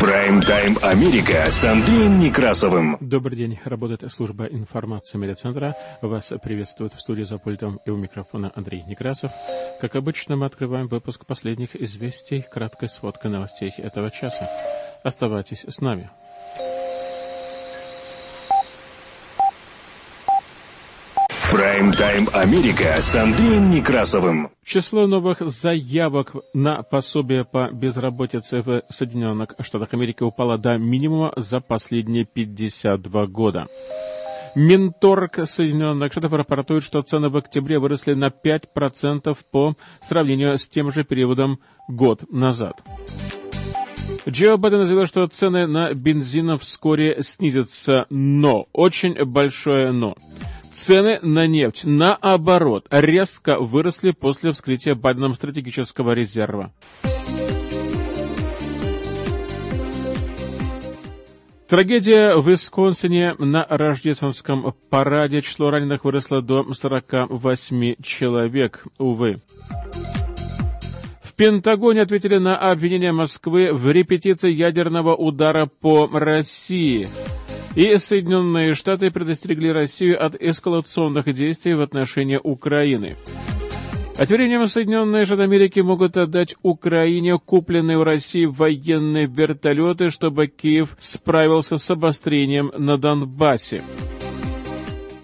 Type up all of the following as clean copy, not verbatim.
Прайм-тайм Америка с Андреем Некрасовым. Добрый день. Работает служба информации медиацентра. Вас приветствует в студии за пультом и у микрофона Андрей Некрасов. Как обычно, мы открываем выпуск последних известий, краткая сводка новостей этого часа. Оставайтесь с нами. Прайм-тайм Америка с Андреем Некрасовым. Число новых заявок на пособие по безработице в Соединенных Штатах Америки упало до минимума за последние 52 года. Минторг Соединенных Штатов рапортует, что цены в октябре выросли на 5% по сравнению с тем же периодом год назад. Джо Байден заявил, что цены на бензин вскоре снизятся, но, очень большое но. Цены на нефть, наоборот, резко выросли после вскрытия Байденом стратегического резерва. Трагедия в Висконсине. На рождественском параде число раненых выросло до 48 человек, увы. В Пентагоне ответили на обвинения Москвы в репетиции ядерного удара по России. И Соединенные Штаты предостерегли Россию от эскалационных действий в отношении Украины. А тем временем Соединенные Штаты Америки могут отдать Украине купленные у России военные вертолеты, чтобы Киев справился с обострением на Донбассе.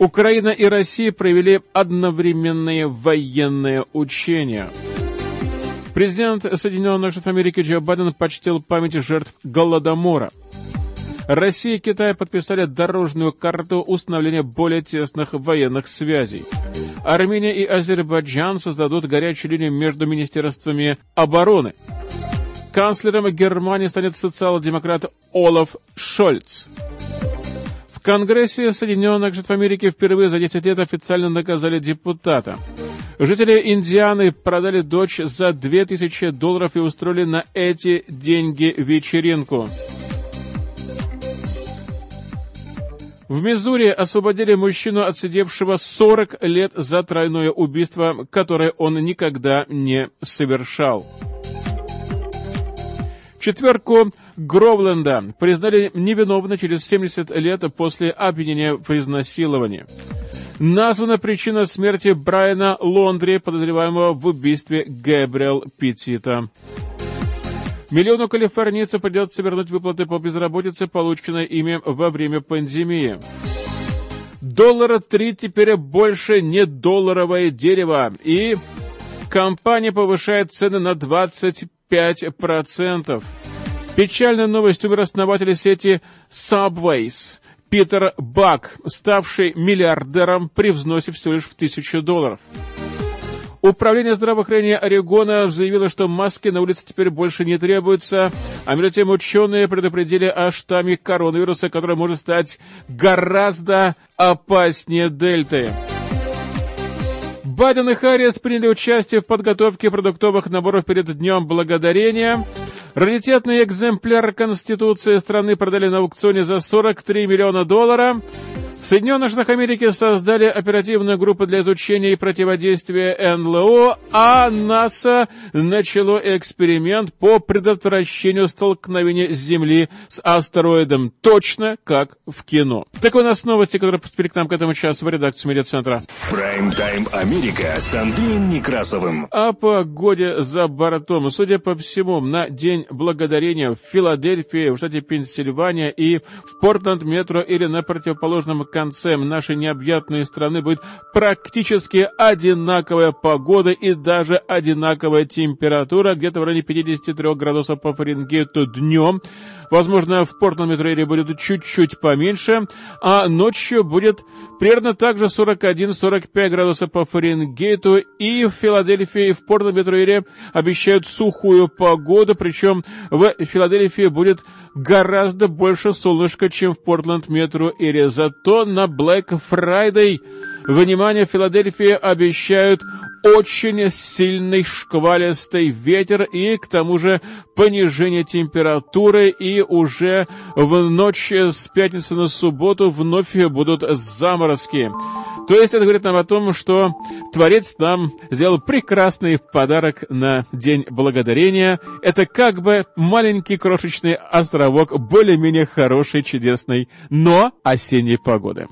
Украина и Россия провели одновременные военные учения. Президент Соединенных Штатов Америки Джо Байден почтил память жертв Голодомора. Россия и Китай подписали дорожную карту установления более тесных военных связей. Армения и Азербайджан создадут горячую линию между министерствами обороны. Канцлером Германии станет социал-демократ Олаф Шольц. В Конгрессе Соединенных Штатов Америки впервые за 10 лет официально наказали депутата. Жители Индианы продали дочь за $2000 и устроили на эти деньги вечеринку. В Миссури освободили мужчину, отсидевшего 40 лет за тройное убийство, которое он никогда не совершал. Четверку Гровленда признали невиновной через 70 лет после обвинения в изнасиловании. Названа причина смерти Брайана Лондри, подозреваемого в убийстве Габриэль Петито. Миллиону калифорнийцев придется вернуть выплаты по безработице, полученные ими во время пандемии. Доллара три теперь больше не долларовое дерево. И компания повышает цены на 25%. Печальная новость: умер основатель сети Subway Питер Бак, ставший миллиардером при взносе всего лишь в $1000. Управление здравоохранения Орегона заявило, что маски на улице теперь больше не требуются. А между тем ученые предупредили о штамме коронавируса, который может стать гораздо опаснее Дельты. Байден и Харрис приняли участие в подготовке продуктовых наборов перед Днем Благодарения. Раритетный экземпляр Конституции страны продали на аукционе за $43 миллиона. В Соединенных Штатах Америки создали оперативную группу для изучения и противодействия НЛО, а НАСА начало эксперимент по предотвращению столкновения Земли с астероидом, точно как в кино. Так у нас новости, которые поступили к нам к этому часу в редакцию медиацентра. Прайм-тайм Америка с Андреем Некрасовым. О погоде за бортом. Судя по всему, на День Благодарения в Филадельфии, в штате Пенсильвания и в Портленд-метро или на противоположном конце нашей необъятной страны будет практически одинаковая погода и даже одинаковая температура, где-то в районе 53 градусов по Фаренгейту днем. Возможно, в Портленд-метро будет чуть-чуть поменьше, а ночью будет примерно также 41-45 градусов по Фаренгейту. И в Филадельфии, и в Портленд-метро обещают сухую погоду, причем в Филадельфии будет гораздо больше солнышка, чем в Портленд-метро. Зато что на Black Friday, внимание, Филадельфии обещают очень сильный шквалистый ветер и, к тому же, понижение температуры, и уже в ночь с пятницы на субботу вновь будут заморозки. То есть это говорит нам о том, что Творец нам сделал прекрасный подарок на День Благодарения. Это как бы маленький крошечный островок более-менее хорошей, чудесной, но осенней погоды.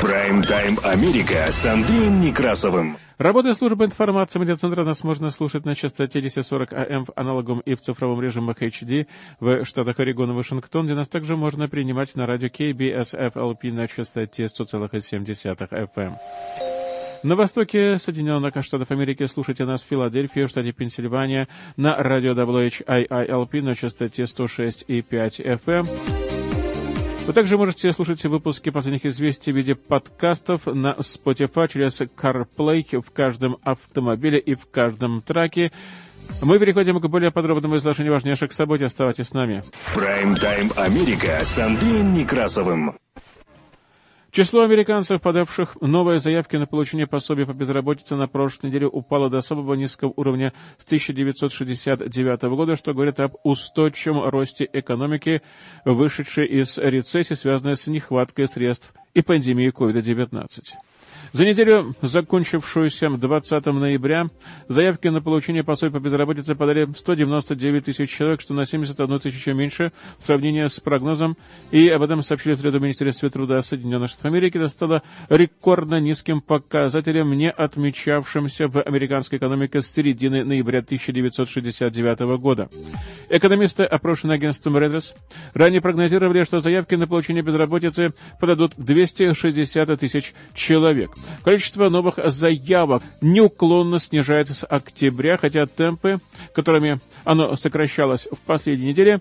Прайм-тайм Америка с Андреем Некрасовым. Работая службы информации медиацентра, нас можно слушать на частоте 1040 АМ в аналоговом и в цифровом режимах HD в штатах Орегон и Вашингтон, где нас также можно принимать на радио KBSFLP на частоте 100,7 FM. На востоке Соединенных Штатов Америки слушайте нас в Филадельфии, в штате Пенсильвания, на радио WTI на частоте 106,5 FM. Вы также можете слушать выпуски последних известий в виде подкастов на Spotify через CarPlay в каждом автомобиле и в каждом траке. Мы переходим к более подробному изложению важнейших событий. Оставайтесь с нами. Прайм-тайм Америка с Андреем Некрасовым. Число американцев, подавших новые заявки на получение пособия по безработице, на прошлой неделе упало до самого низкого уровня с 1969 года, что говорит об устойчивом росте экономики, вышедшей из рецессии, связанной с нехваткой средств и пандемией COVID-19. За неделю, закончившуюся 20 ноября, заявки на получение пособия по безработице подали 199 тысяч человек, что на 71 тысячу меньше в сравнении с прогнозом. И об этом сообщили в среду в Министерстве труда Соединенных Штатов Америки. Это стало рекордно низким показателем, не отмечавшимся в американской экономике с середины ноября 1969 года. Экономисты, опрошенные агентством Reuters, ранее прогнозировали, что заявки на получение безработицы подадут 260 тысяч человек. Количество новых заявок неуклонно снижается с октября, хотя темпы, которыми оно сокращалось в последние недели,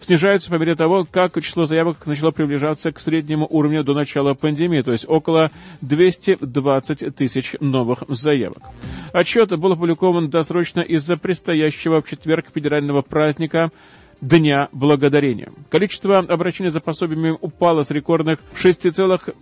снижаются по мере того, как число заявок начало приближаться к среднему уровню до начала пандемии, то есть около 220 тысяч новых заявок. Отчет был опубликован досрочно из-за предстоящего в четверг федерального праздника Дня Благодарения. Количество обращений за пособиями упало с рекордных 6,14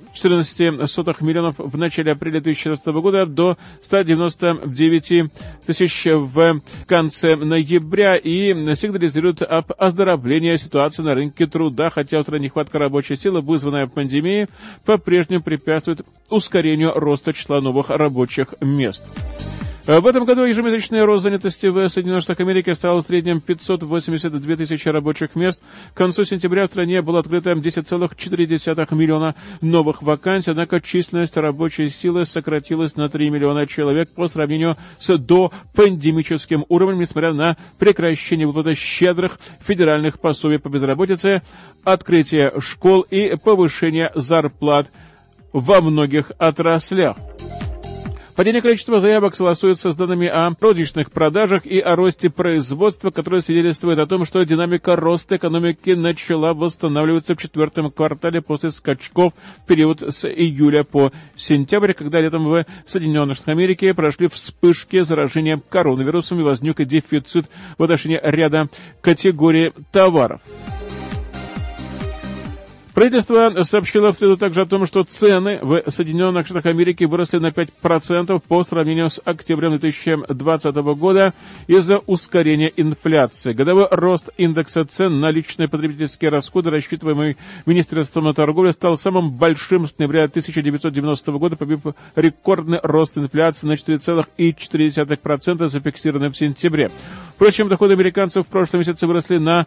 миллионов в начале апреля 2016 года до 199 тысяч в конце ноября и сигнализирует об оздоровлении ситуации на рынке труда, хотя острая нехватка рабочей силы, вызванная пандемией, по-прежнему препятствует ускорению роста числа новых рабочих мест. В этом году ежемесячный рост занятости в Соединенных Штатах Америки стал в среднем 582 тысячи рабочих мест. К концу сентября в стране было открыто 10,4 миллиона новых вакансий, однако численность рабочей силы сократилась на 3 миллиона человек по сравнению с допандемическим уровнем, несмотря на прекращение выплаты щедрых федеральных пособий по безработице, открытие школ и повышение зарплат во многих отраслях. Падение количества заявок согласуется с данными о розничных продажах и о росте производства, которые свидетельствуют о том, что динамика роста экономики начала восстанавливаться в четвертом квартале после скачков в период с июля по сентябрь, когда летом в Соединенных Штатах Америки прошли вспышки заражения коронавирусом и возник дефицит в отношении ряда категорий товаров. Правительство сообщило в среду также о том, что цены в Соединенных Штатах Америки выросли на 5% по сравнению с октябрем 2020 года из-за ускорения инфляции. Годовой рост индекса цен на личные потребительские расходы, рассчитываемый Министерством торговли, стал самым большим с ноября 1990 года, побив рекордный рост инфляции на 4,4%, зафиксированный в сентябре. Впрочем, доходы американцев в прошлом месяце выросли на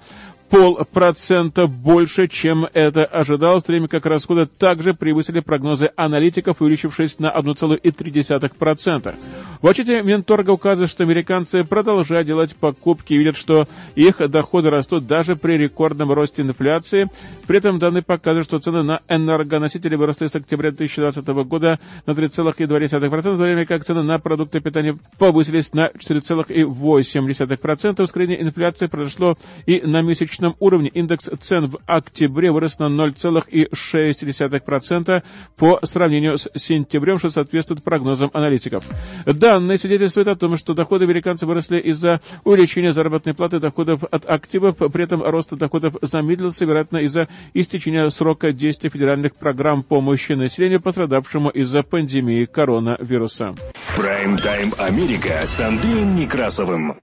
0,5% больше, чем это ожидалось, в то время как расходы также превысили прогнозы аналитиков, увеличившись на 1,3%. В отчете Минторга указывает, что американцы продолжают делать покупки и видят, что их доходы растут даже при рекордном росте инфляции. При этом данные показывают, что цены на энергоносители выросли с октября 2020 года на 3,2%, в то время как цены на продукты питания повысились на 4,8%. 3,5%. Ускорение инфляции произошло и на месячном уровне. Индекс цен в октябре вырос на 0,6% по сравнению с сентябрем, что соответствует прогнозам аналитиков. Данные свидетельствуют о том, что доходы американцев выросли из-за увеличения заработной платы, доходов от активов, при этом рост доходов замедлился, вероятно, из-за истечения срока действия федеральных программ помощи населению, пострадавшему из-за пандемии коронавируса. Прайм-тайм Америка с Андреем Некрасовым.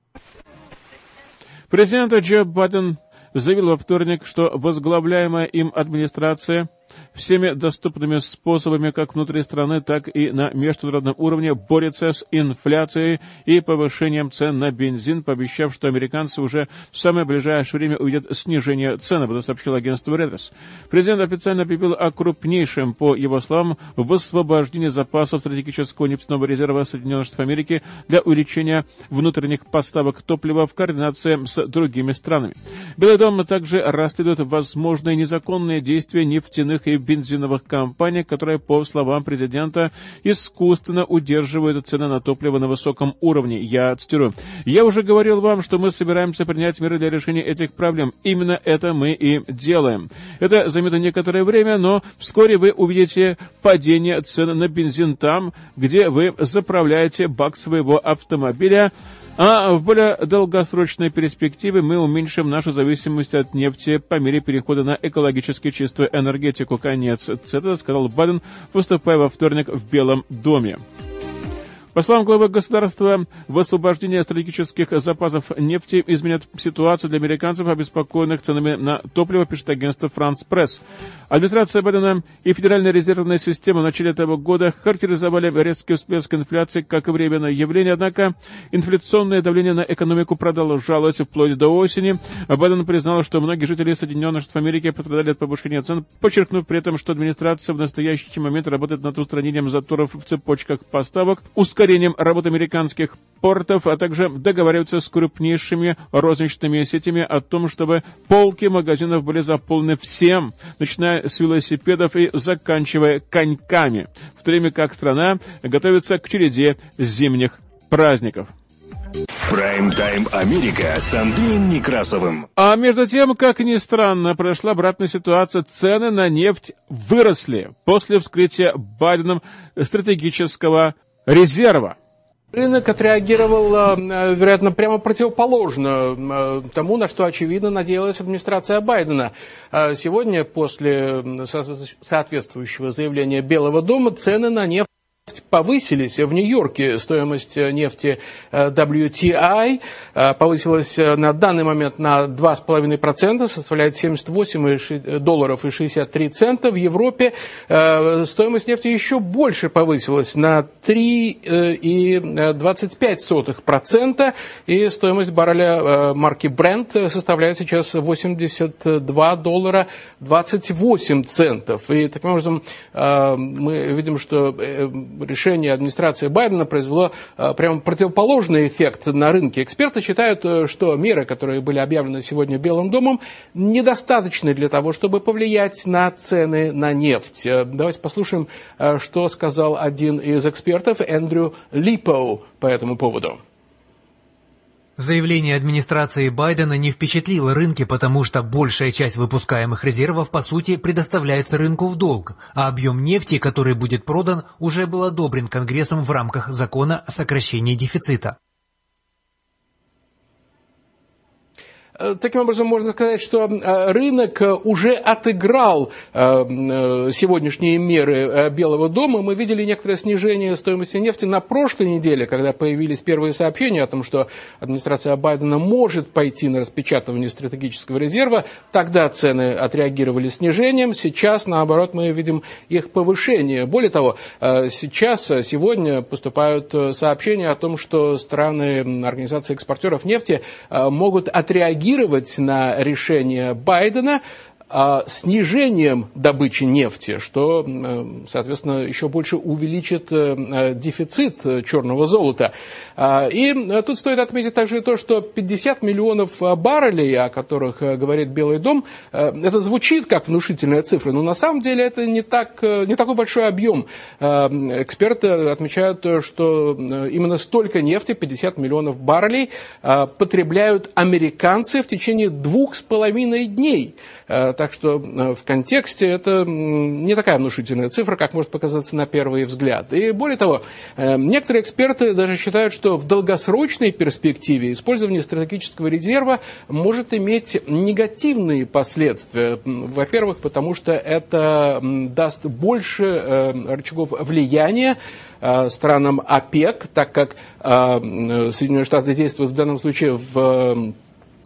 Президент Джо Байден заявил во вторник, что возглавляемая им администрация всеми доступными способами как внутри страны, так и на международном уровне борется с инфляцией и повышением цен на бензин, пообещав, что американцы уже в самое ближайшее время увидят снижение цен, об этом сообщило агентство Reuters. Президент официально объявил о крупнейшем, по его словам, высвобождении запасов стратегического нефтяного резерва Соединенных Штатов Америки для увеличения внутренних поставок топлива в координации с другими странами. Белый дом также расследует возможные незаконные действия нефтяных и бензиновых компаний, которые, по словам президента, искусственно удерживают цены на топливо на высоком уровне. Я цитирую. «Я уже говорил вам, что мы собираемся принять меры для решения этих проблем. Именно это мы и делаем. Это займет некоторое время, но вскоре вы увидите падение цен на бензин там, где вы заправляете бак своего автомобиля. А в более долгосрочной перспективе мы уменьшим нашу зависимость от нефти по мере перехода на экологически чистую энергетику». Конец цитаты, сказал Байден, выступая во вторник в Белом доме. По словам главы государства, высвобождение стратегических запасов нефти изменит ситуацию для американцев, обеспокоенных ценами на топливо, пишет агентство «Франс Пресс». Администрация Байдена и Федеральная резервная система в начале этого года характеризовали резкий всплеск инфляции как временное явление, однако инфляционное давление на экономику продолжалось вплоть до осени. Байден признал, что многие жители Соединенных Штатов Америки пострадали от повышения цен, подчеркнув при этом, что администрация в настоящий момент работает над устранением заторов в цепочках поставок, ускорением работы американских портов, а также договариваются с крупнейшими розничными сетями о том, чтобы полки магазинов были заполнены всем, начиная с велосипедов и заканчивая коньками, в то время как страна готовится к череде зимних праздников. Прайм-тайм Америка с Андреем Некрасовым. А между тем, как ни странно, прошла обратная ситуация. Цены на нефть выросли после вскрытия Байденом стратегического резерва. Рынок отреагировал, вероятно, прямо противоположно тому, на что, очевидно, надеялась администрация Байдена. Сегодня, после соответствующего заявления Белого дома, цены на нефть повысились. В Нью-Йорке стоимость нефти WTI повысилась на данный момент на 2,5%, составляет $78.63. В Европе стоимость нефти еще больше повысилась на 3,25%, и стоимость барреля марки Brent составляет сейчас $82.28. И таким образом мы видим, что решение администрации Байдена произвело прямо противоположный эффект на рынке. Эксперты считают, что меры, которые были объявлены сегодня Белым домом, недостаточны для того, чтобы повлиять на цены на нефть. Давайте послушаем, что сказал один из экспертов, Эндрю Липоу, по этому поводу. Заявление администрации Байдена не впечатлило рынки, потому что большая часть выпускаемых резервов, по сути, предоставляется рынку в долг, а объем нефти, который будет продан, уже был одобрен Конгрессом в рамках закона о сокращении дефицита. Таким образом, можно сказать, что рынок уже отыграл сегодняшние меры Белого дома. Мы видели некоторое снижение стоимости нефти на прошлой неделе, когда появились первые сообщения о том, что администрация Байдена может пойти на распечатывание стратегического резерва. Тогда цены отреагировали снижением. Сейчас, наоборот, мы видим их повышение. Более того, сегодня поступают сообщения о том, что страны организации экспортеров нефти могут отреагировать на решение Байдена, снижением добычи нефти, что, соответственно, еще больше увеличит дефицит черного золота. И тут стоит отметить также то, что 50 миллионов баррелей, о которых говорит Белый дом, это звучит как внушительная цифра, но на самом деле это не такой большой объем. Эксперты отмечают, что именно столько нефти, 50 миллионов баррелей, потребляют американцы в течение 2,5 дней. Так что в контексте это не такая внушительная цифра, как может показаться на первый взгляд. И более того, некоторые эксперты даже считают, что в долгосрочной перспективе использование стратегического резерва может иметь негативные последствия. Во-первых, потому что это даст больше рычагов влияния странам ОПЕК, так как Соединенные Штаты действуют в данном случае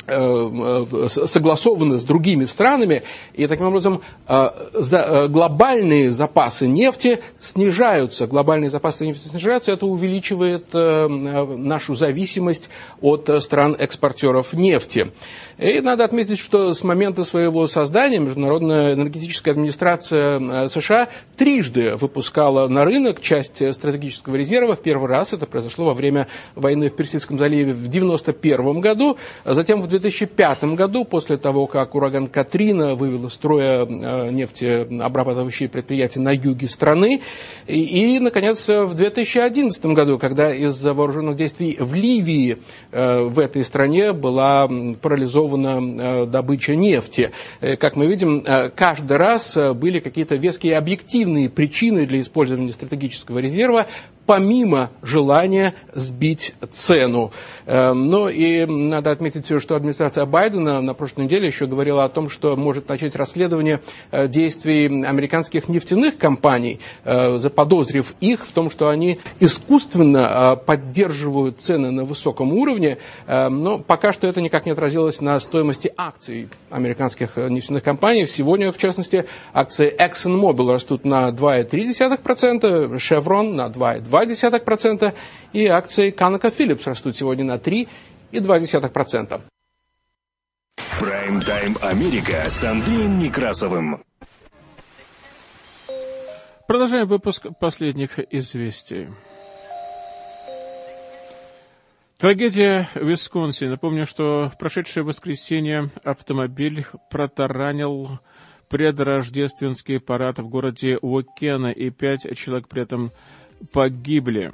согласованы с другими странами, и таким образом глобальные запасы нефти снижаются. Глобальные запасы нефти снижаются, это увеличивает нашу зависимость от стран-экспортеров нефти. И надо отметить, что с момента своего создания Международная энергетическая администрация США трижды выпускала на рынок часть стратегического резерва. В первый раз это произошло во время войны в Персидском заливе в 1991 году, затем в 2005 году, после того, как ураган Катрина вывел из строя нефтеобрабатывающие предприятия на юге страны, и, наконец, в 2011 году, когда из-за вооруженных действий в Ливии в этой стране была парализована добыча нефти. Как мы видим, каждый раз были какие-то веские объективные причины для использования стратегического резерва, помимо желания сбить цену. Но и надо отметить, что администрация Байдена на прошлой неделе еще говорила о том, что может начать расследование действий американских нефтяных компаний, заподозрив их в том, что они искусственно поддерживают цены на высоком уровне, но пока что это никак не отразилось на стоимости акций американских нефтяных компаний. Сегодня, в частности, акции ExxonMobil растут на 2,3%, Chevron на 2,2%, и акции Канка Филлипс растут сегодня на 3,2%. Прайм-тайм Америка с Андреем Некрасовым. Продолжаем выпуск последних известий. Трагедия в Висконсине. Напомню, что в прошедшее воскресенье автомобиль протаранил предрождественский парад в городе Уокена, и 5 человек при этом погибли.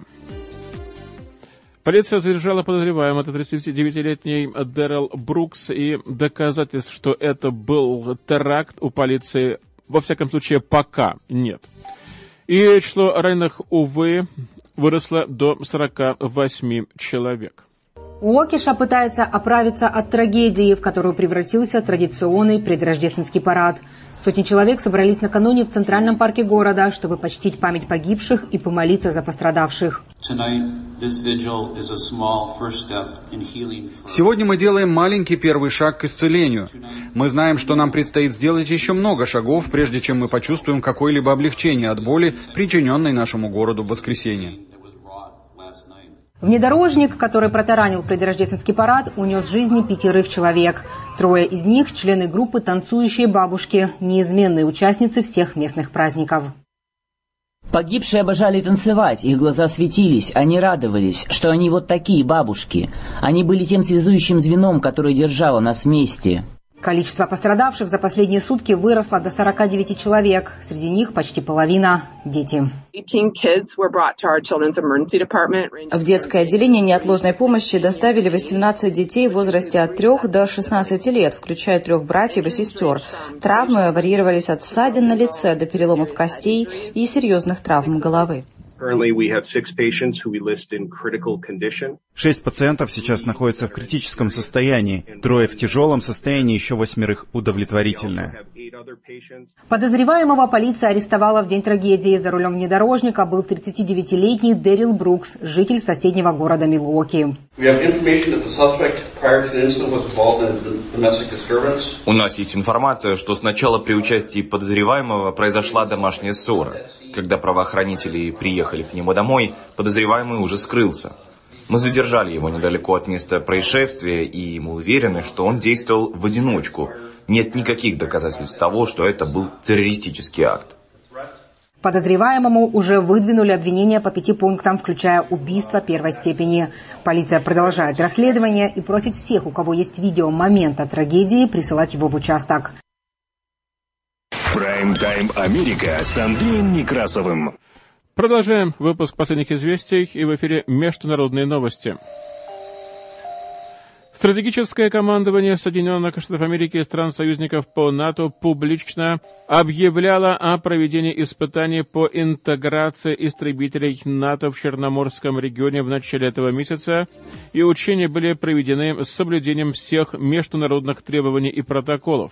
Полиция задержала подозреваемого, это 39-летний Дэррел Брукс, и доказательств, что это был теракт, у полиции, во всяком случае, пока нет. И число раненых, увы, выросло до 48 человек. Уокеша пытается оправиться от трагедии, в которую превратился традиционный предрождественский парад. Сотни человек собрались накануне в центральном парке города, чтобы почтить память погибших и помолиться за пострадавших. Сегодня мы делаем маленький первый шаг к исцелению. Мы знаем, что нам предстоит сделать еще много шагов, прежде чем мы почувствуем какое-либо облегчение от боли, причиненной нашему городу в воскресенье. Внедорожник, который протаранил предрождественский парад, унес жизни 5 человек. 3 из них – члены группы «Танцующие бабушки», неизменные участницы всех местных праздников. Погибшие обожали танцевать, их глаза светились, они радовались, что они вот такие бабушки. Они были тем связующим звеном, которое держало нас вместе. Количество пострадавших за последние сутки выросло до 49 человек. Среди них почти половина – дети. В детское отделение неотложной помощи доставили 18 детей в возрасте от 3 до 16 лет, включая 3 братьев и сестер. Травмы варьировались от ссадин на лице до переломов костей и серьезных травм головы. 6 пациентов сейчас находятся в критическом состоянии, 3 в тяжелом состоянии, еще 8 удовлетворительно. Подозреваемого полиция арестовала в день трагедии. За рулем внедорожника был 39-летний Дэррел Брукс, житель соседнего города Милуоки. У нас есть информация, что сначала при участии подозреваемого произошла домашняя ссора. Когда правоохранители приехали к нему домой, подозреваемый уже скрылся. Мы задержали его недалеко от места происшествия, и мы уверены, что он действовал в одиночку, нет никаких доказательств того, что это был террористический акт. Подозреваемому уже выдвинули обвинения по 5 пунктам, включая убийство первой степени. Полиция продолжает расследование и просит всех, у кого есть видео момента трагедии, присылать его в участок. Прайм-тайм Америка с Андреем Некрасовым. Продолжаем выпуск последних известий, и в эфире международные новости. Стратегическое командование Соединенных Штатов Америки и стран-союзников по НАТО публично объявляло о проведении испытаний по интеграции истребителей НАТО в Черноморском регионе в начале этого месяца, и учения были проведены с соблюдением всех международных требований и протоколов.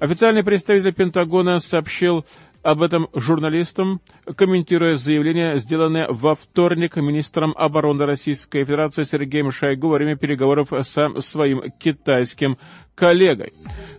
Официальный представитель Пентагона сообщил об этом журналистам, комментируя заявление, сделанное во вторник министром обороны Российской Федерации Сергеем Шойгу во время переговоров со своим китайским коллегой.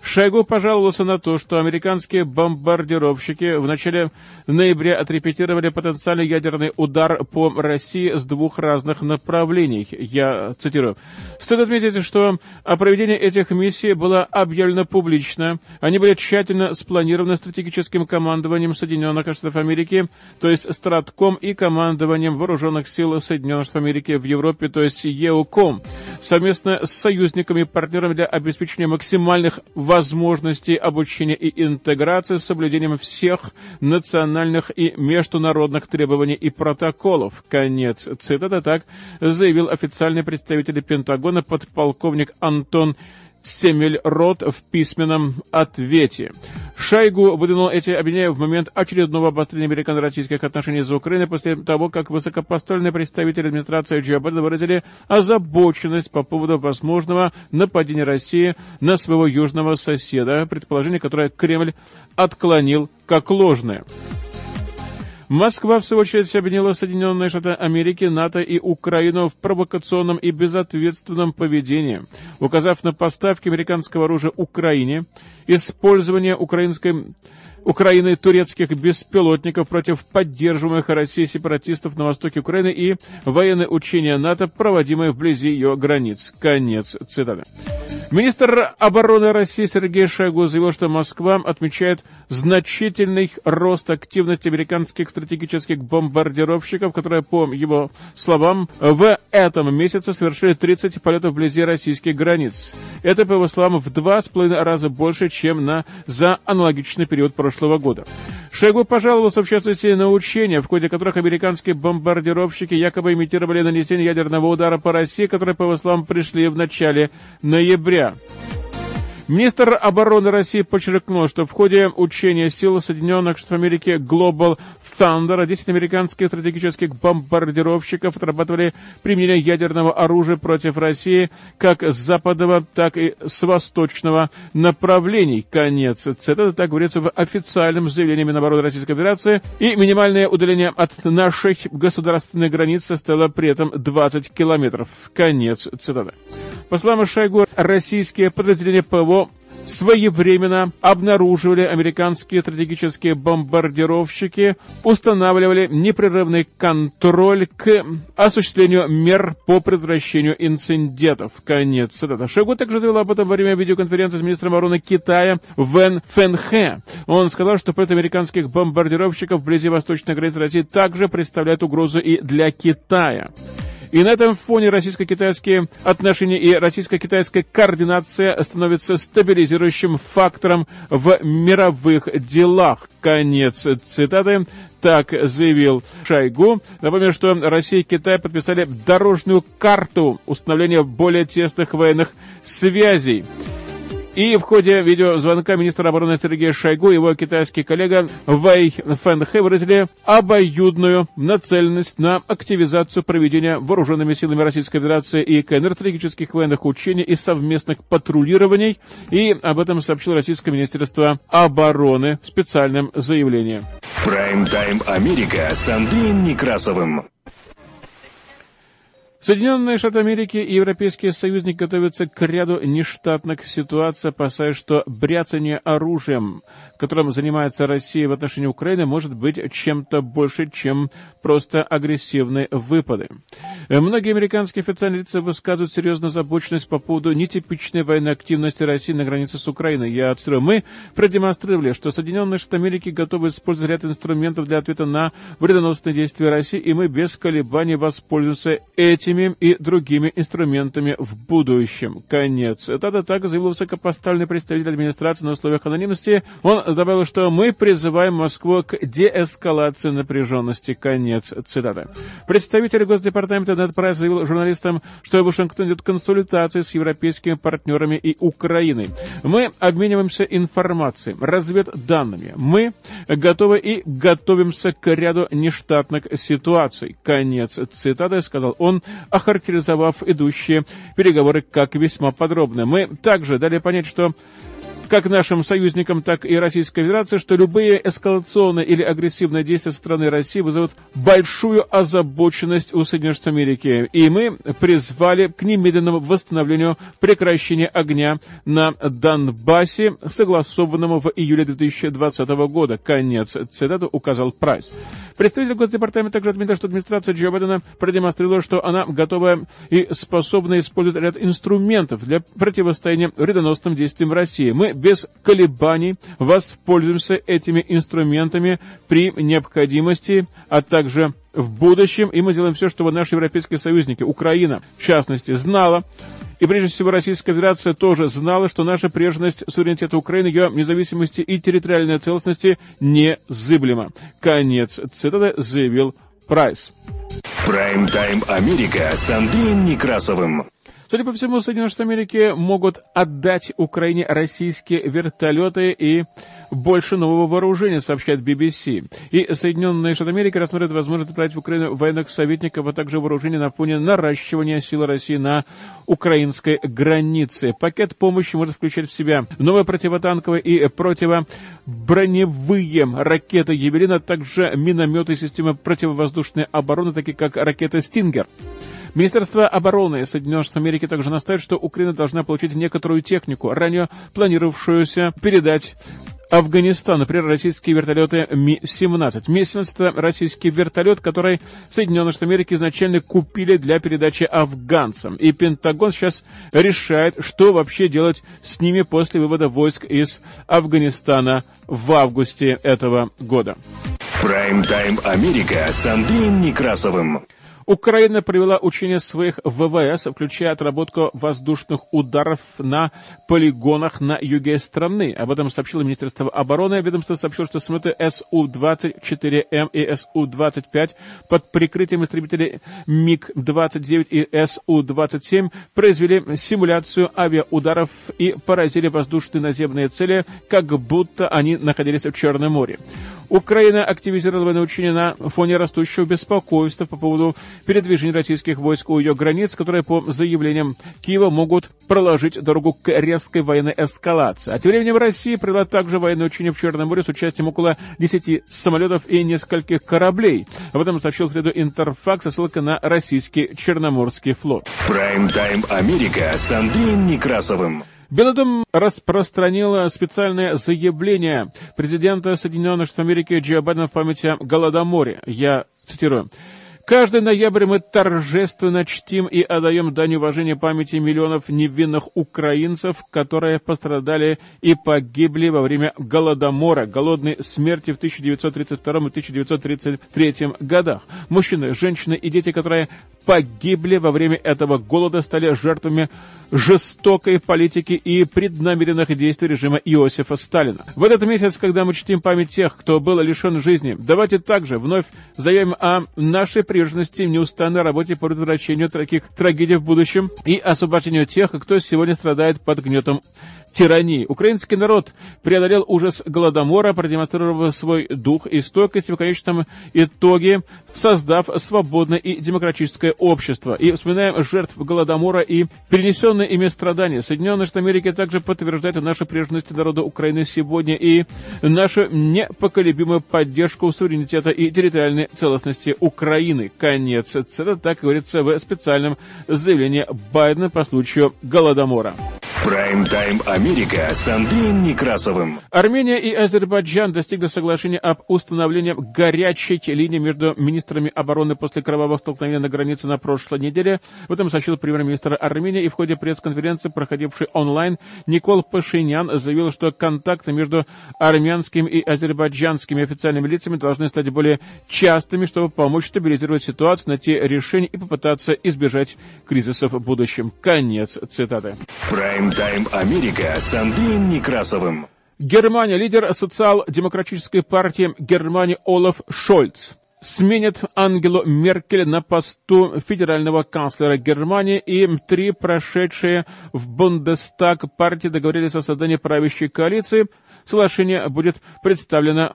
Шойгу пожаловался на то, что американские бомбардировщики в начале ноября отрепетировали потенциальный ядерный удар по России с 2 разных направлений. Я цитирую. Стоит отметить, что о проведении этих миссий было объявлено публично. Они были тщательно спланированы стратегическим командованием Соединенных Штатов Америки, то есть СТРАТКОМ, и командованием Вооруженных сил Соединенных Штатов Америки в Европе, то есть ЕУКОМ, совместно с союзниками и партнерами для обеспечения максимальных возможностей обучения и интеграции с соблюдением всех национальных и международных требований и протоколов. Конец цитаты. Так заявил официальный представитель Пентагона подполковник Антон Семель Рот в письменном ответе. Шойгу выдвинул эти обвинения в момент очередного обострения американо-российских отношений из Украины после того, как высокопоставленные представители администрации Джо Байдена выразили озабоченность по поводу возможного нападения России на своего южного соседа, предположение, которое Кремль отклонил как ложное. Москва, в свою очередь, обвинила Соединенные Штаты Америки, НАТО и Украину в провокационном и безответственном поведении, указав на поставки американского оружия Украине, использование Украины турецких беспилотников против поддерживаемых Россией сепаратистов на востоке Украины и военные учения НАТО, проводимые вблизи ее границ. Конец цитаты. Министр обороны России Сергей Шойгу заявил, что Москва отмечает значительный рост активности американских стратегических бомбардировщиков, которые, по его словам, в этом месяце совершили 30 полетов вблизи российских границ. Это, по его словам, в 2,5 раза больше, чем за аналогичный период прошлого года. Шойгу пожаловался, в частности, на учения, в ходе которых американские бомбардировщики якобы имитировали нанесение ядерного удара по России, которые, по его словам, пришли в начале ноября. Министр обороны России подчеркнул, что в ходе учения сил Соединенных Штатов Америки Global Thunder 10 американских стратегических бомбардировщиков отрабатывали применение ядерного оружия против России как с западного, так и с восточного направлений. Конец цитаты. Так говорится в официальном заявлении Минобороны Российской Федерации. И минимальное удаление от наших государственных границ составило при этом 20 километров. Конец цитаты. По словам Шойгу, российские подразделения ПВО своевременно обнаруживали американские стратегические бомбардировщики, устанавливали непрерывный контроль к осуществлению мер по предотвращению инцидентов. Конец цитата. Шойгу также заявил об этом во время видеоконференции с министром обороны Китая Вэн Фэнхэ. Он сказал, что полет американских бомбардировщиков вблизи восточных границ России также представляет угрозу и для Китая. И на этом фоне российско-китайские отношения и российско-китайская координация становятся стабилизирующим фактором в мировых делах. Конец цитаты. Так заявил Шойгу. Напомню, что Россия и Китай подписали дорожную карту установления более тесных военных связей. И в ходе видеозвонка министра обороны Сергея Шойгу и его китайский коллега Вэй Фэнхэ выразили обоюдную нацеленность на активизацию проведения вооруженными силами Российской Федерации и КНР стратегических военных учений и совместных патрулирований. И об этом сообщило Российское министерство обороны в специальном заявлении. Прайм-тайм Америка с Андреем Некрасовым. Соединенные Штаты Америки и Европейский Союз готовятся к ряду нештатных ситуаций, опасаясь, что бряцание оружием, которым занимается Россия в отношении Украины, может быть чем-то больше, чем просто агрессивные выпады. Многие американские официальные лица высказывают серьезную озабоченность по поводу нетипичной военной активности России на границе с Украиной. Я отстрою. Мы продемонстрировали, что Соединенные Штаты Америки готовы использовать ряд инструментов для ответа на вредоносные действия России, и мы без колебаний воспользуемся этими и другими инструментами в будущем. Конец. Это так заявил высокопоставленный представитель администрации на условиях анонимности. Он добавил, что мы призываем Москву к деэскалации напряженности. Конец цитаты. Представитель Госдепартамента Нед Прайс заявил журналистам, что Вашингтон идет консультации с европейскими партнерами и Украиной. Мы обмениваемся информацией, разведданными. Мы готовы и готовимся к ряду нештатных ситуаций. Конец цитаты, сказал он, охарактеризовав идущие переговоры как весьма подробные. Мы также дали понять, что как нашим союзникам, так и Российской Федерации, что любые эскалационные или агрессивные действия со стороны России вызовут большую озабоченность у Соединенных Штатов Америки. И мы призвали к немедленному восстановлению прекращения огня на Донбассе, согласованному в июле 2020 года. Конец цитаты, указал Прайс. Представитель Госдепартамента также отметил, что администрация Джо Байдена продемонстрировала, что она готова и способна использовать ряд инструментов для противостояния вредоносным действиям России. Мы без колебаний воспользуемся этими инструментами при необходимости, а также в будущем, и мы делаем все, чтобы наши европейские союзники, Украина в частности, знала, и прежде всего Российская Федерация тоже знала, что наша приверженность суверенитета Украины, ее независимости и территориальной целостности незыблема. Конец цитаты, заявил Прайс. Прайм-тайм Америка с Андреем Некрасовым. Судя по всему, Соединенные Штаты Америки могут отдать Украине российские вертолеты и больше нового вооружения, сообщает BBC. И Соединенные Штаты Америки рассматривают возможность отправить в Украину военных советников, а также вооружение на фоне наращивания сил России на украинской границе. Пакет помощи может включать в себя новые противотанковые и противоброневые ракеты «Явелин», а также минометы системы противовоздушной обороны, такие как ракета «Стингер». Министерство обороны Соединенных Штатов Америки также настаивает, что Украина должна получить некоторую технику, ранее планировавшуюся передать Афганистан, например, российские вертолеты Ми-17. Ми-17 – это российский вертолет, который Соединенные Штаты Америки изначально купили для передачи афганцам. И Пентагон сейчас решает, что вообще делать с ними после вывода войск из Афганистана в августе этого года. Прайм-тайм Америка с Андреем Некрасовым. Украина провела учения своих ВВС, включая отработку воздушных ударов на полигонах на юге страны. Об этом сообщило Министерство обороны. Ведомство сообщило, что самолеты Су-24М и Су-25 под прикрытием истребителей МиГ-29 и Су-27 произвели симуляцию авиаударов и поразили воздушные наземные цели, как будто они находились в Черном море. Украина активизировала военные учения на фоне растущего беспокойства по поводу передвижения российских войск у ее границ, которые, по заявлениям Киева, могут проложить дорогу к резкой военной эскалации. А тем временем Россия провела также военные учения в Черном море с участием около 10 самолетов и нескольких кораблей. Об этом сообщил в среду Interfax, ссылка на российский Черноморский флот. Прайм-тайм Америка с Андреем Некрасовым. Белый дом распространил специальное заявление президента Соединенных Штатов Америки Джо Байдена в память о Голодоморе. Я цитирую. «Каждый ноябрь мы торжественно чтим и отдаем дань уважения памяти миллионов невинных украинцев, которые пострадали и погибли во время Голодомора, голодной смерти в 1932 и 1933 годах. Мужчины, женщины и дети, которые погибли во время этого голода, стали жертвами жестокой политики и преднамеренных действий режима Иосифа Сталина. В этот месяц, когда мы чтим память тех, кто был лишен жизни, давайте также вновь заявим о нашей приверженности неустанной работе по предотвращению таких трагедий в будущем и освобождению тех, кто сегодня страдает под гнетом тирании. Украинский народ преодолел ужас Голодомора, продемонстрировав свой дух и стойкость, в конечном итоге создав свободное и демократическое общество. И вспоминаем жертв Голодомора и перенесенные ими страдания. Соединенные Штаты Америки также подтверждают нашу приверженность народу Украины сегодня и нашу непоколебимую поддержку суверенитета и территориальной целостности Украины». Конец цитаты, так говорится в специальном заявлении Байдена по случаю Голодомора. Прайм-тайм Америка с Андреем Некрасовым. Армения и Азербайджан достигли соглашения об установлении горячей линии между министрами обороны после кровавых столкновений на границе на прошлой неделе. Об этом сообщил премьер-министр Армении, и в ходе пресс-конференции, проходившей онлайн, Никол Пашинян заявил, что контакты между армянскими и азербайджанскими официальными лицами должны стать более частыми, чтобы помочь стабилизировать ситуацию, найти решение и попытаться избежать кризисов в будущем. Конец цитаты. Прайм-тайм Америка с Андреем Некрасовым. Германия. Лидер социал-демократической партии Германии Олаф Шольц сменит Ангелу Меркель на посту федерального канцлера Германии, и три прошедшие в Бундестаг партии договорились о создании правящей коалиции. Соглашение будет представлено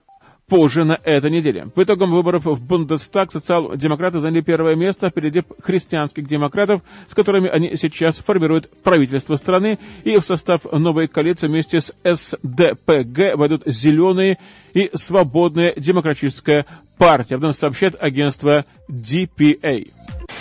позже на этой неделе. По итогам выборов в Бундестаг социал-демократы заняли первое место впереди христианских демократов, с которыми они сейчас формируют правительство страны, и в состав новой коалиции вместе с СДПГ войдут «Зеленые» и «Свободная демократическая партия». Об этом сообщает агентство DPA.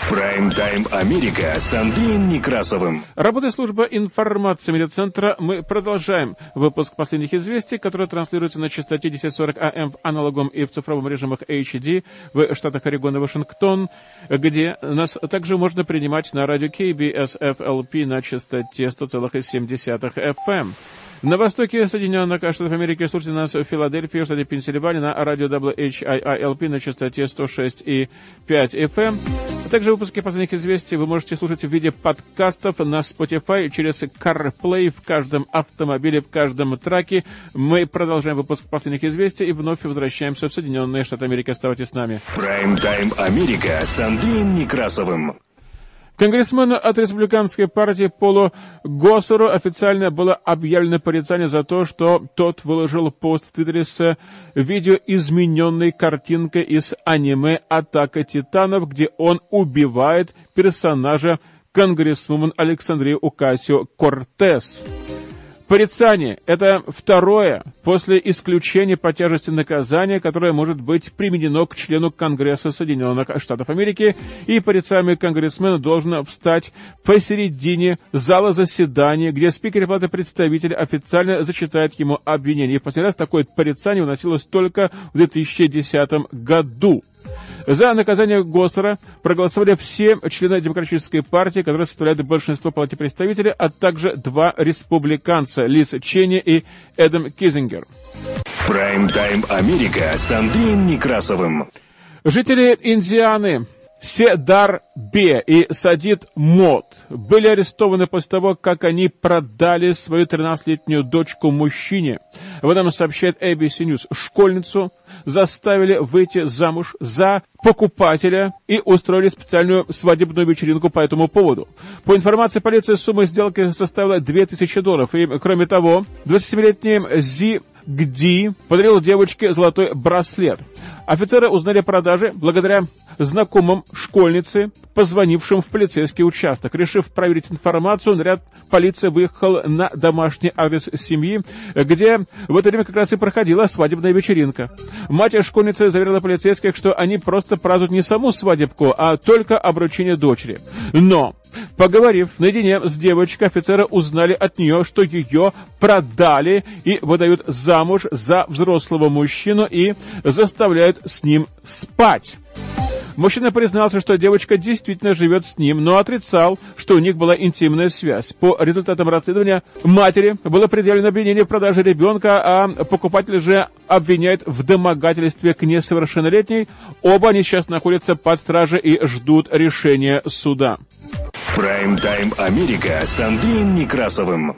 Прайм-тайм Америка с Андреем Некрасовым. Работает служба информации медиацентра. Мы продолжаем выпуск последних известий, которые транслируются на частоте 1040 АМ в аналоговом и в цифровом режимах HD в штатах Орегон и Вашингтон, где нас также можно принимать на радио KBSFLP на частоте 100,7 FM. На востоке Соединенных Штатов Америки слушайте нас в Филадельфии, в штате Пенсильвания, на радио WTI на частоте 106,5 FM. А также выпуски последних известий вы можете слушать в виде подкастов на Spotify через CarPlay в каждом автомобиле, в каждом траке. Мы продолжаем выпуск последних известий и вновь возвращаемся в Соединенные Штаты Америки. Оставайтесь с нами. Прайм-тайм Америка с Андреем Некрасовым. Конгрессмену от республиканской партии Полу Госсеру официально было объявлено порицание за то, что тот выложил пост в Твиттере с видеоизмененной картинкой из аниме «Атака титанов», где он убивает персонажа конгрессвумен Александрию Окасио-Кортес. Порицание – это второе после исключения по тяжести наказания, которое может быть применено к члену Конгресса Соединенных Штатов Америки, и порицаемый конгрессмен должен встать посередине зала заседания, где спикер Палаты представителей официально зачитает ему обвинение. И в последний раз такое порицание выносилось только в 2010 году. За наказание Госсера проголосовали все члены Демократической партии, которые составляют большинство в Палате представителей, а также два республиканца – Лиз Ченни и Эдам Кизингер. Прайм-тайм Америка с Андреем Некрасовым. Жители Индианы Седар Бе и Садид Мод были арестованы после того, как они продали свою 13-летнюю дочку мужчине. Об этом сообщает ABC News. Школьницу заставили выйти замуж за покупателя и устроили специальную свадебную вечеринку по этому поводу. По информации полиции, сумма сделки составила $2000. И, кроме того, 27-летний Зи Гди подарил девочке золотой браслет. Офицеры узнали о продаже благодаря знакомым школьницы, позвонившим в полицейский участок. Решив проверить информацию, наряд полиции выехал на домашний адрес семьи, где в это время как раз и проходила свадебная вечеринка. Мать школьницы заверила полицейских, что они просто празднуют не саму свадебку, а только обручение дочери. Но, поговорив наедине с девочкой, офицеры узнали от нее, что ее продали и выдают замуж за взрослого мужчину и заставляют с ним спать. Мужчина признался, что девочка действительно живет с ним, но отрицал, что у них была интимная связь. По результатам расследования матери было предъявлено обвинение в продаже ребенка, а покупатель же обвиняет в домогательстве к несовершеннолетней. Оба они сейчас находятся под стражей и ждут решения суда. Прайм-тайм Америка с Андреем Некрасовым.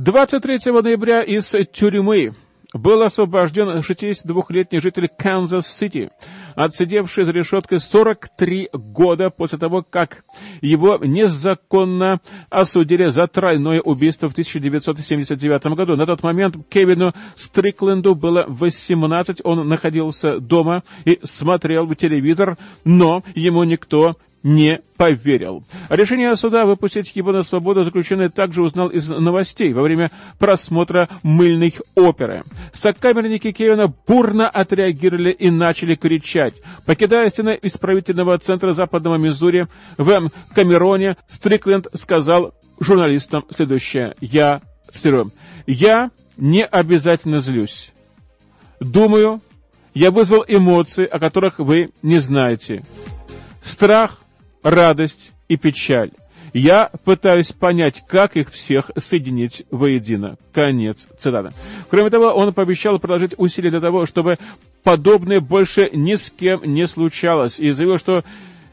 — 23 ноября из тюрьмы был освобожден 62-летний житель Канзас-Сити, отсидевший за решеткой 43 года после того, как его незаконно осудили за тройное убийство в 1979 году. На тот момент Кевину Стрикленду было 18, он находился дома и смотрел телевизор, но ему никто не поверил. Решение суда выпустить его на свободу заключенный также узнал из новостей во время просмотра мыльной оперы. Сокамерники Кевина бурно отреагировали и начали кричать. Покидая стены исправительного центра западного Миссури в Камероне, Стрикленд сказал журналистам следующее. Я цитирую. «Я не обязательно злюсь. Думаю, я вызвал эмоции, о которых вы не знаете. Страх, радость и печаль. Я пытаюсь понять, как их всех соединить воедино». Конец цитаты. Кроме того, он пообещал продолжить усилия для того, чтобы подобное больше ни с кем не случалось, и заявил, что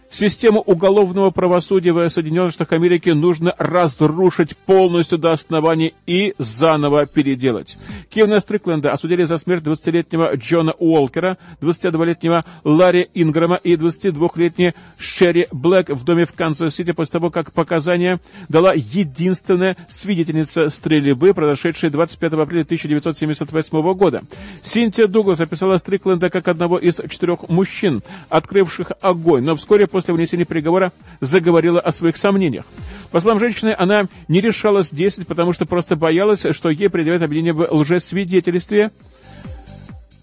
систему уголовного правосудия в Соединенных Штатах Америки нужно разрушить полностью до основания и заново переделать. Кевина Стрикленда осудили за смерть 20-летнего Джона Уолкера, 22-летнего Ларри Инграма и 22-летней Шерри Блэк в доме в Канзас-Сити после того, как показания дала единственная свидетельница стрельбы, произошедшей 25 апреля 1978 года. Синтия Дуглас описала Стрикленда как одного из 4 мужчин, открывших огонь, но вскоре после вынесения приговора заговорила о своих сомнениях. По словам женщины, она не решалась действовать, потому что просто боялась, что ей предъявят обвинение в лжесвидетельстве.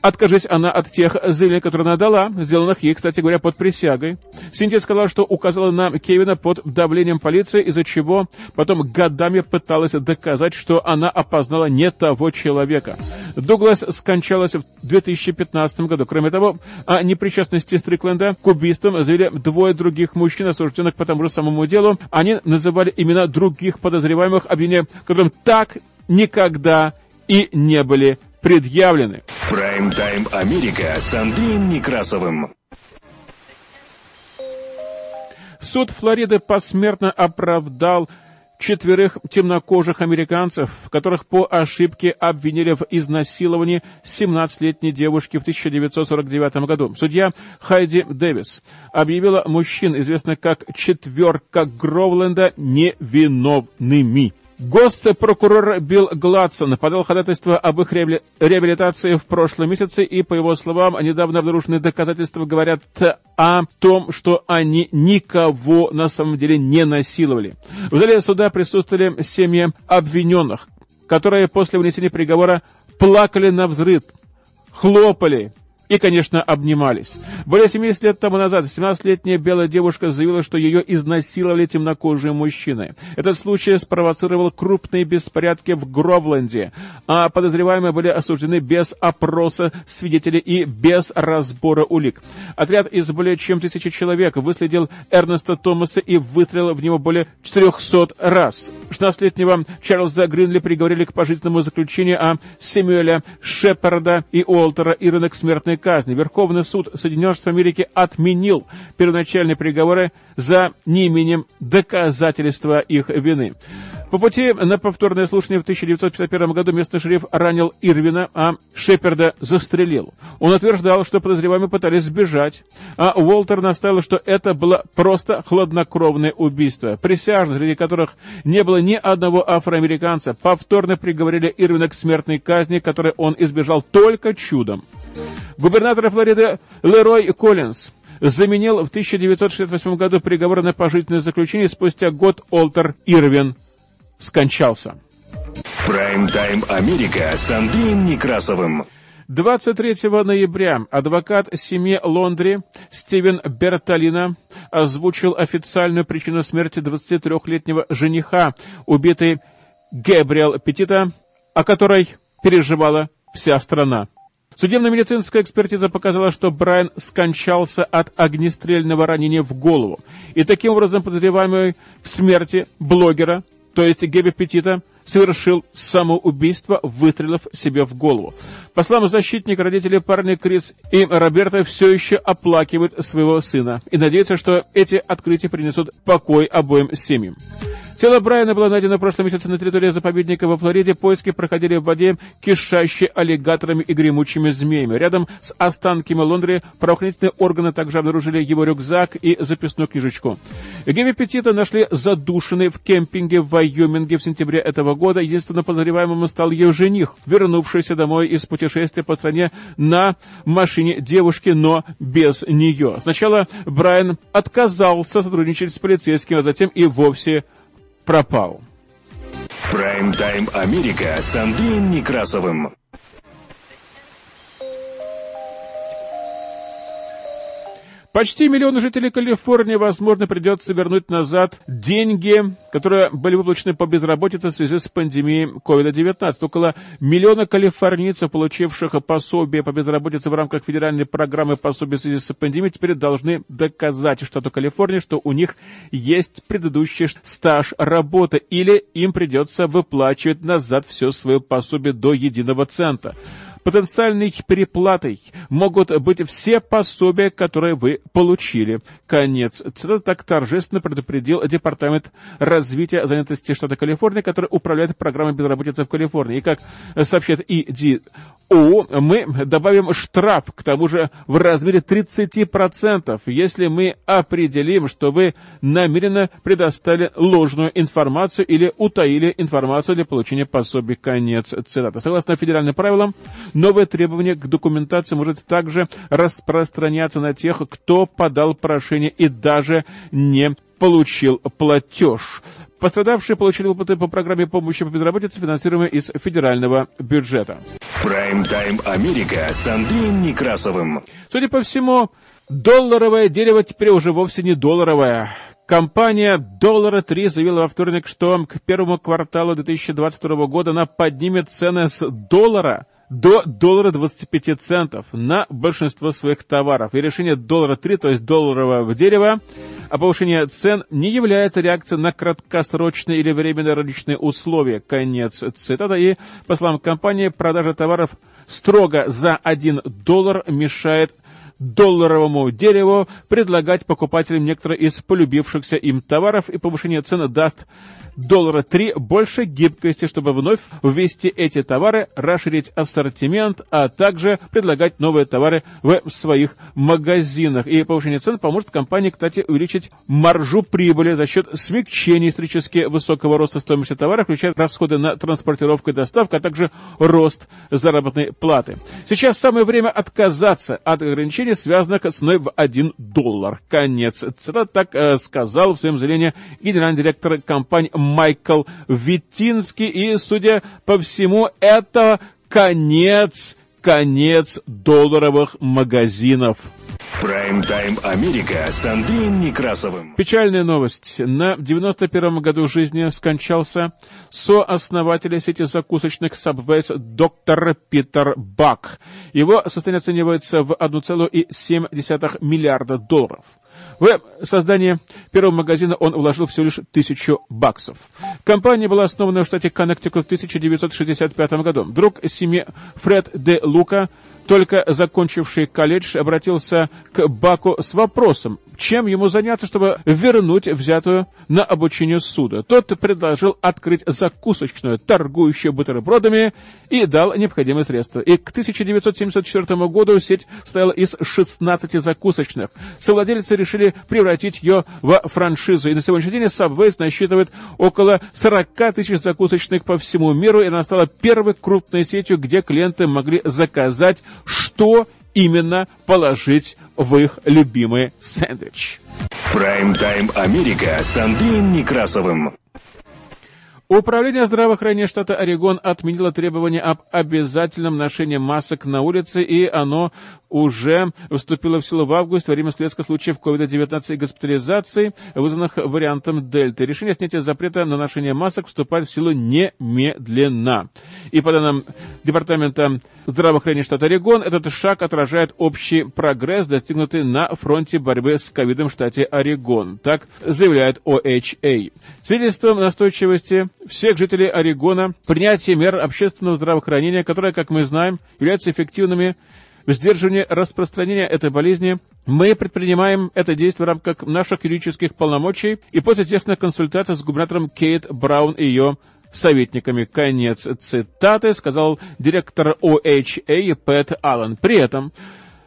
Откажись она от тех заявлений, которые она дала, сделанных ей, кстати говоря, под присягой. Синтия сказала, что указала на Кевина под давлением полиции, из-за чего потом годами пыталась доказать, что она опознала не того человека. Дуглас скончалась в 2015 году. Кроме того, о непричастности Стрикленда к убийствам заявили 2 других мужчин, осужденных по тому же самому делу. Они называли имена других подозреваемых, обвинения которым так никогда и не были предъявлены. Прайм-тайм Америка с Андреем Некрасовым. Суд Флориды посмертно оправдал 4 темнокожих американцев, которых по ошибке обвинили в изнасиловании 17-летней девушки в 1949 году. Судья Хайди Дэвис объявила мужчин, известных как «четверка Гровленда», невиновными. Госпрокурор Билл Гладсон подал ходатайство об их реабилитации в прошлом месяце, и, по его словам, недавно обнаруженные доказательства говорят о том, что они никого на самом деле не насиловали. В зале суда присутствовали семьи обвиненных, которые после вынесения приговора плакали навзрыд, хлопали и, конечно, обнимались. Более 70 лет тому назад 17-летняя белая девушка заявила, что ее изнасиловали темнокожие мужчины. Этот случай спровоцировал крупные беспорядки в Гровленде, а подозреваемые были осуждены без опроса свидетелей и без разбора улик. Отряд из более чем 1000 человек выследил Эрнеста Томаса и выстрелил в него более 400 раз. 16-летнего Чарльза Гринли приговорили к пожизненному заключению, а Сэмюэля Шепарда и Уолтера Ирвина к смертной казни. Верховный суд Соединенных Штатов Америки отменил первоначальные приговоры за неимением доказательства их вины. По пути на повторное слушание в 1951 году местный шериф ранил Ирвина, а Шепарда застрелил. Он утверждал, что подозреваемые пытались сбежать, а Уолтер настаивал, что это было просто хладнокровное убийство. Присяжных, среди которых не было ни одного афроамериканца, повторно приговорили Ирвина к смертной казни, которой он избежал только чудом. Губернатор Флориды Лерой Коллинз заменил в 1968 году приговор на пожизненное заключение, спустя год Уолтер Ирвин скончался. Прайм-тайм Америка с Андреем Некрасовым. 23 ноября адвокат семьи Лондри Стивен Бертолино озвучил официальную причину смерти 23-летнего жениха, убитой Габриэль Петито, о которой переживала вся страна. Судебно-медицинская экспертиза показала, что Брайан скончался от огнестрельного ранения в голову. И таким образом подозреваемый в смерти блогера, то есть Габби Петито, совершил самоубийство, выстрелив себе в голову. По словам защитника, родители парня Крис и Роберта все еще оплакивают своего сына и надеются, что эти открытия принесут покой обоим семьям. Тело Брайана было найдено в прошлом месяце на территории заповедника во Флориде. Поиски проходили в воде, кишащей аллигаторами и гремучими змеями. Рядом с останками Лондри правоохранительные органы также обнаружили его рюкзак и записную книжечку. Габриэля Петито нашли задушенной в кемпинге в Вайоминге в сентябре этого года. Единственно подозреваемым стал ее жених, вернувшийся домой из путешествия по стране на машине девушки, но без нее. Сначала Брайан отказался сотрудничать с полицейскими, а затем и вовсе пропал. Прайм-тайм Америка с Андреем Некрасовым. Почти миллиону жителей Калифорнии, возможно, придется вернуть назад деньги, которые были выплачены по безработице в связи с пандемией COVID-19. Около миллиона калифорнийцев, получивших пособие по безработице в рамках федеральной программы пособия в связи с пандемией, теперь должны доказать штату Калифорния, что у них есть предыдущий стаж работы, или им придется выплачивать назад все свое пособие до единого цента. Потенциальной переплатой могут быть все пособия, которые вы получили. Конец цитаты. Так торжественно предупредил Департамент развития занятости штата Калифорния, который управляет программой безработицы в Калифорнии. И, как сообщает EDO, мы добавим штраф, к тому же в размере 30%, если мы определим, что вы намеренно предоставили ложную информацию или утаили информацию для получения пособий. Конец цитаты. Согласно федеральным правилам, новое требование к документации может также распространяться на тех, кто подал прошение и даже не получил платеж. Пострадавшие получили выплаты по программе помощи по безработице, финансируемой из федерального бюджета. Прайм-тайм Америка с Андреем Некрасовым. Судя по всему, долларовое дерево теперь уже вовсе не долларовое. Компания Dollar Tree заявила во вторник, что к первому кварталу 2022 года она поднимет цены с доллара до $1.25 на большинство своих товаров. И решение доллара 3, то есть долларового дерева, о повышении цен не является реакцией на краткосрочные или временные рыночные условия. Конец цитата. И, по словам компании, продажа товаров строго за $1 мешает долларовому дереву предлагать покупателям некоторые из полюбившихся им товаров, и повышение цены даст $3 больше гибкости, чтобы вновь ввести эти товары, расширить ассортимент, а также предлагать новые товары в своих магазинах. И повышение цен поможет компании, кстати, увеличить маржу прибыли за счет смягчения исторически высокого роста стоимости товара, включая расходы на транспортировку и доставку, а также рост заработной платы. Сейчас самое время отказаться от ограничений, связанных с ценой в $1. Конец цитаты. Так сказал в своем заявлении генеральный директор компании Майкл Витинский. И, судя по всему, это конец долларовых магазинов. Прайм-тайм Америка с Андреем Некрасовым. Печальная новость. На 91-м году жизни скончался сооснователь сети закусочных Subway доктор Питер Бак. Его состояние оценивается в $1,7 миллиарда. В создание первого магазина он вложил всего лишь $1000. Компания была основана в штате Коннектикут в 1965 году. Друг семьи Фред де Лука, только закончивший колледж, обратился к Баку с вопросом, чем ему заняться, чтобы вернуть взятую на обучение суду. Тот предложил открыть закусочную, торгующую бутербродами, и дал необходимые средства. И к 1974 году сеть состояла из 16 закусочных. Совладельцы решили превратить ее во франшизу. И на сегодняшний день Subway насчитывает около 40 тысяч закусочных по всему миру, и она стала первой крупной сетью, где клиенты могли заказать, что именно положить в их любимый сэндвич. Прайм-тайм Америка с Андреем Некрасовым. Управление здравоохранения штата Орегон отменило требование об обязательном ношении масок на улице, и оно уже вступило в силу в августе во время следствия случаев COVID-19 и госпитализации, вызванных вариантом Дельты. Решение о снятии запрета на ношение масок вступает в силу немедленно. И по данным Департамента здравоохранения штата Орегон, этот шаг отражает общий прогресс, достигнутый на фронте борьбы с ковидом в штате Орегон. Так заявляет OHA. Свидетельством настойчивости всех жителей Орегона принятие мер общественного здравоохранения, которые, как мы знаем, являются эффективными в сдерживании распространения этой болезни, Мы предпринимаем это действие в рамках наших юридических полномочий и после тесных консультаций с губернатором Кейт Браун и ее советниками. Конец цитаты, сказал директор OHA Пэт Аллен. При этом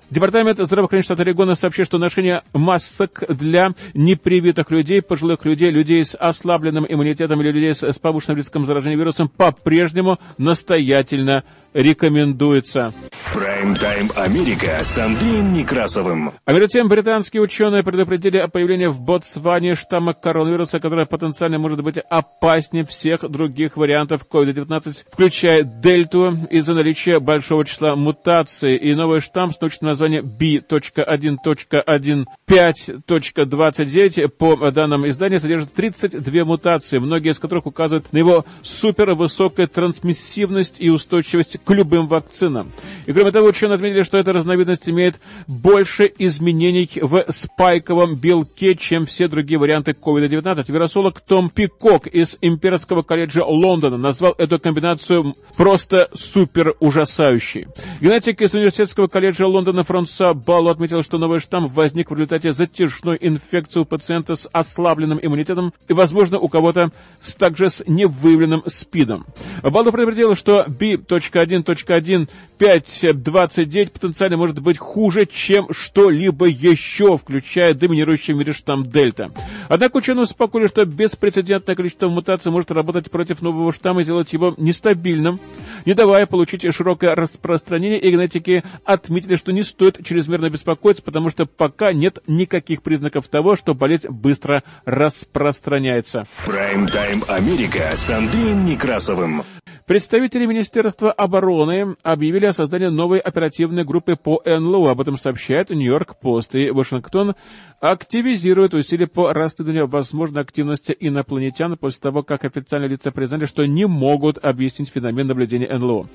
Департамент здравоохранения штата Орегона сообщает, что ношение масок для непривитых людей, пожилых людей, людей с ослабленным иммунитетом или людей с повышенным риском заражения вирусом по-прежнему настоятельно рекомендуется. Прайм-тайм Америка с Андреем Некрасовым. А между тем, британские ученые предупредили о появлении в Ботсване штамма коронавируса, который потенциально может быть опаснее всех других вариантов COVID-19, включая дельту, из-за наличия большого числа мутаций. И новый штамм с научным названием B.1.1.5.29 по данным издания содержит 32 мутации, многие из которых указывают на его супервысокую трансмиссивность и устойчивость к любым вакцинам. И кроме того, ученые отметили, что эта разновидность имеет больше изменений в спайковом белке, чем все другие варианты COVID-19. Вирусолог Том Пикок из Имперского колледжа Лондона назвал эту комбинацию просто супер ужасающей. Генетик из Университетского колледжа Лондона Франсуа Балу отметил, что новый штамм возник в результате затяжной инфекции у пациента с ослабленным иммунитетом и, возможно, у кого-то также с невыявленным СПИДом. Балу предупредил, что B.1.1.5.29 потенциально может быть хуже, чем что-либо еще, включая доминирующий в мире штамм Дельта. Однако ученые успокоили, что беспрецедентное количество мутаций может работать против нового штамма и сделать его нестабильным, не давая получить широкое распространение. И генетики отметили, что не стоит чрезмерно беспокоиться, потому что пока нет никаких признаков того, что болезнь быстро распространяется. Прайм-тайм Америка с Андреем Некрасовым. Представители Министерства обороны объявили о создании новой оперативной группы по НЛО. Об этом сообщает Нью-Йорк Пост. И Вашингтон активизирует усилия по расследованию возможной активности инопланетян после того, как официальные лица признали, что не могут объяснить феномен наблюдения НЛО.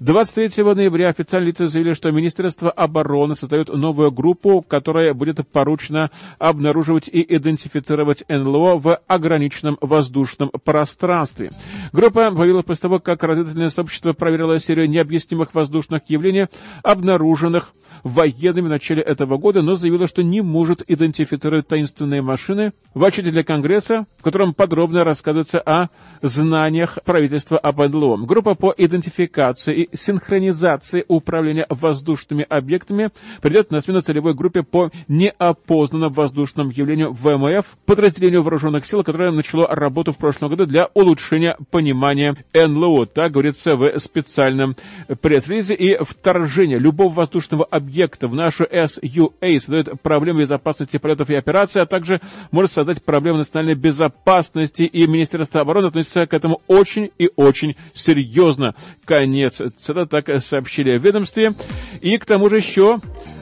23 ноября официальные лица заявили, что Министерство обороны создает новую группу, которая будет поручена обнаруживать и идентифицировать НЛО в ограниченном воздушном пространстве. Группа появилась после того, как разведывательное сообщество проверило серию необъяснимых воздушных явлений, обнаруженных военными в начале этого года, но заявило, что не может идентифицировать таинственные машины. В отчете для Конгресса, в котором подробно рассказывается о знаниях правительства об НЛО. Группа по идентификации и синхронизации управления воздушными объектами придет на смену целевой группе по неопознанным воздушным явлениям ВМФ, подразделению вооруженных сил, которое начало работу в прошлом году для улучшения понимания НЛО. Так говорится в специальном пресс-релизе. И вторжение любого воздушного объекта в нашу SUA создает проблему безопасности полетов и операций, а также может создать проблемы национальной безопасности, и Министерство обороны относится к этому очень и очень серьезно. Конец цитаты, так сообщили в ведомстве. И к тому же еще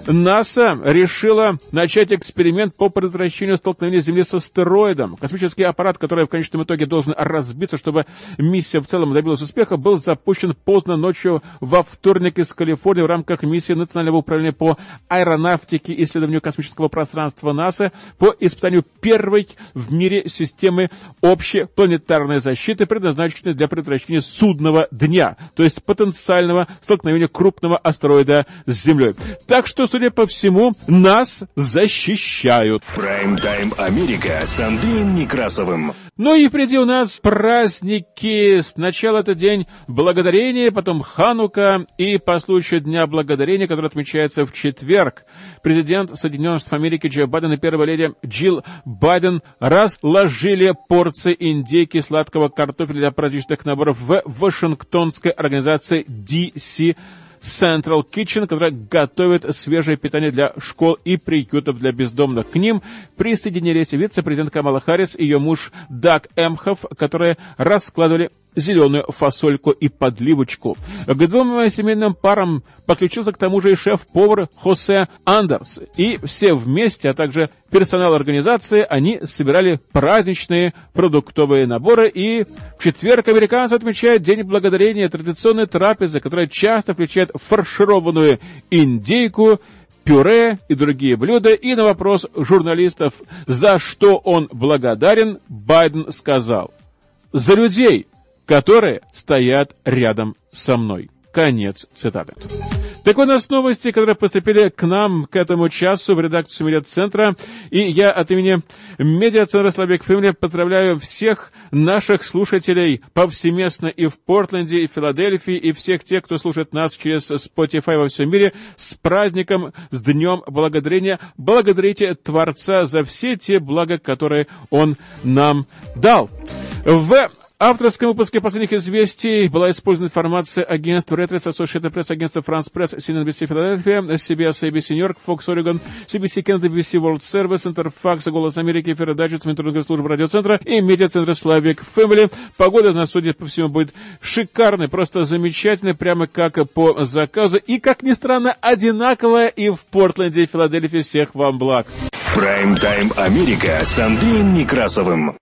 НАСА решила начать эксперимент по предотвращению столкновения Земли с астероидом. Космический аппарат, который в конечном итоге должен разбиться, чтобы миссия в целом добилась успеха, был запущен поздно ночью во вторник из Калифорнии в рамках миссии Национального управления по аэронавтике и исследованию космического пространства НАСА по испытанию первой в мире системы общепланетарной защиты, предназначенной для предотвращения судного дня, то есть потенциального столкновения крупного астероида с Землей. Так что, судя по всему, нас защищают. Прайм-тайм Америка с Андреем Некрасовым. Ну и впереди у нас праздники. Сначала это День Благодарения, потом Ханука, и по случаю Дня Благодарения, который отмечается в четверг, президент Соединенных Штатов Америки Джо Байден и первая леди Джилл Байден разложили порции индейки и сладкого картофеля для праздничных наборов в Вашингтонской организации DC Central Kitchen, которая готовит свежее питание для школ и приютов для бездомных. К ним присоединились вице-президент Камала Харрис и ее муж Даг Эмхоф, которые раскладывали зеленую фасольку и подливочку. К двум семейным парам подключился к тому же и шеф-повар Хосе Андерс. И все вместе, а также персонал организации, они собирали праздничные продуктовые наборы. И в четверг американцы отмечают День Благодарения, традиционной трапезы, которая часто включает фаршированную индейку, пюре и другие блюда. И на вопрос журналистов, за что он благодарен, Байден сказал: «За людей, которые стоят рядом со мной». Конец цитаты. Так вот, у нас новости, которые поступили к нам к этому часу в редакцию медиацентра. И я от имени медиацентра «Слабик Фэмили» поздравляю всех наших слушателей повсеместно и в Портленде, и в Филадельфии, и всех тех, кто слушает нас через Spotify во всем мире, с праздником, с Днем Благодарения. Благодарите Творца за все те блага, которые Он нам дал. В авторском выпуске последних известий была использована информация агентств Reuters, Associated Press, агентства France Press, CNBC Philadelphia, CBS, ABC New York, Fox Oregon, CBC Canada, BBC World Service, Interfax, Голос Америки, передачи с мониторинговой службы радиоцентра и медиацентра Slavic Family. Погода у нас, судя по всему, будет шикарной, просто замечательной, прямо как по заказу. И, как ни странно, одинаковая и в Портленде, и в Филадельфии. Всех вам благ. Прайм-тайм Америка с Андреем Некрасовым.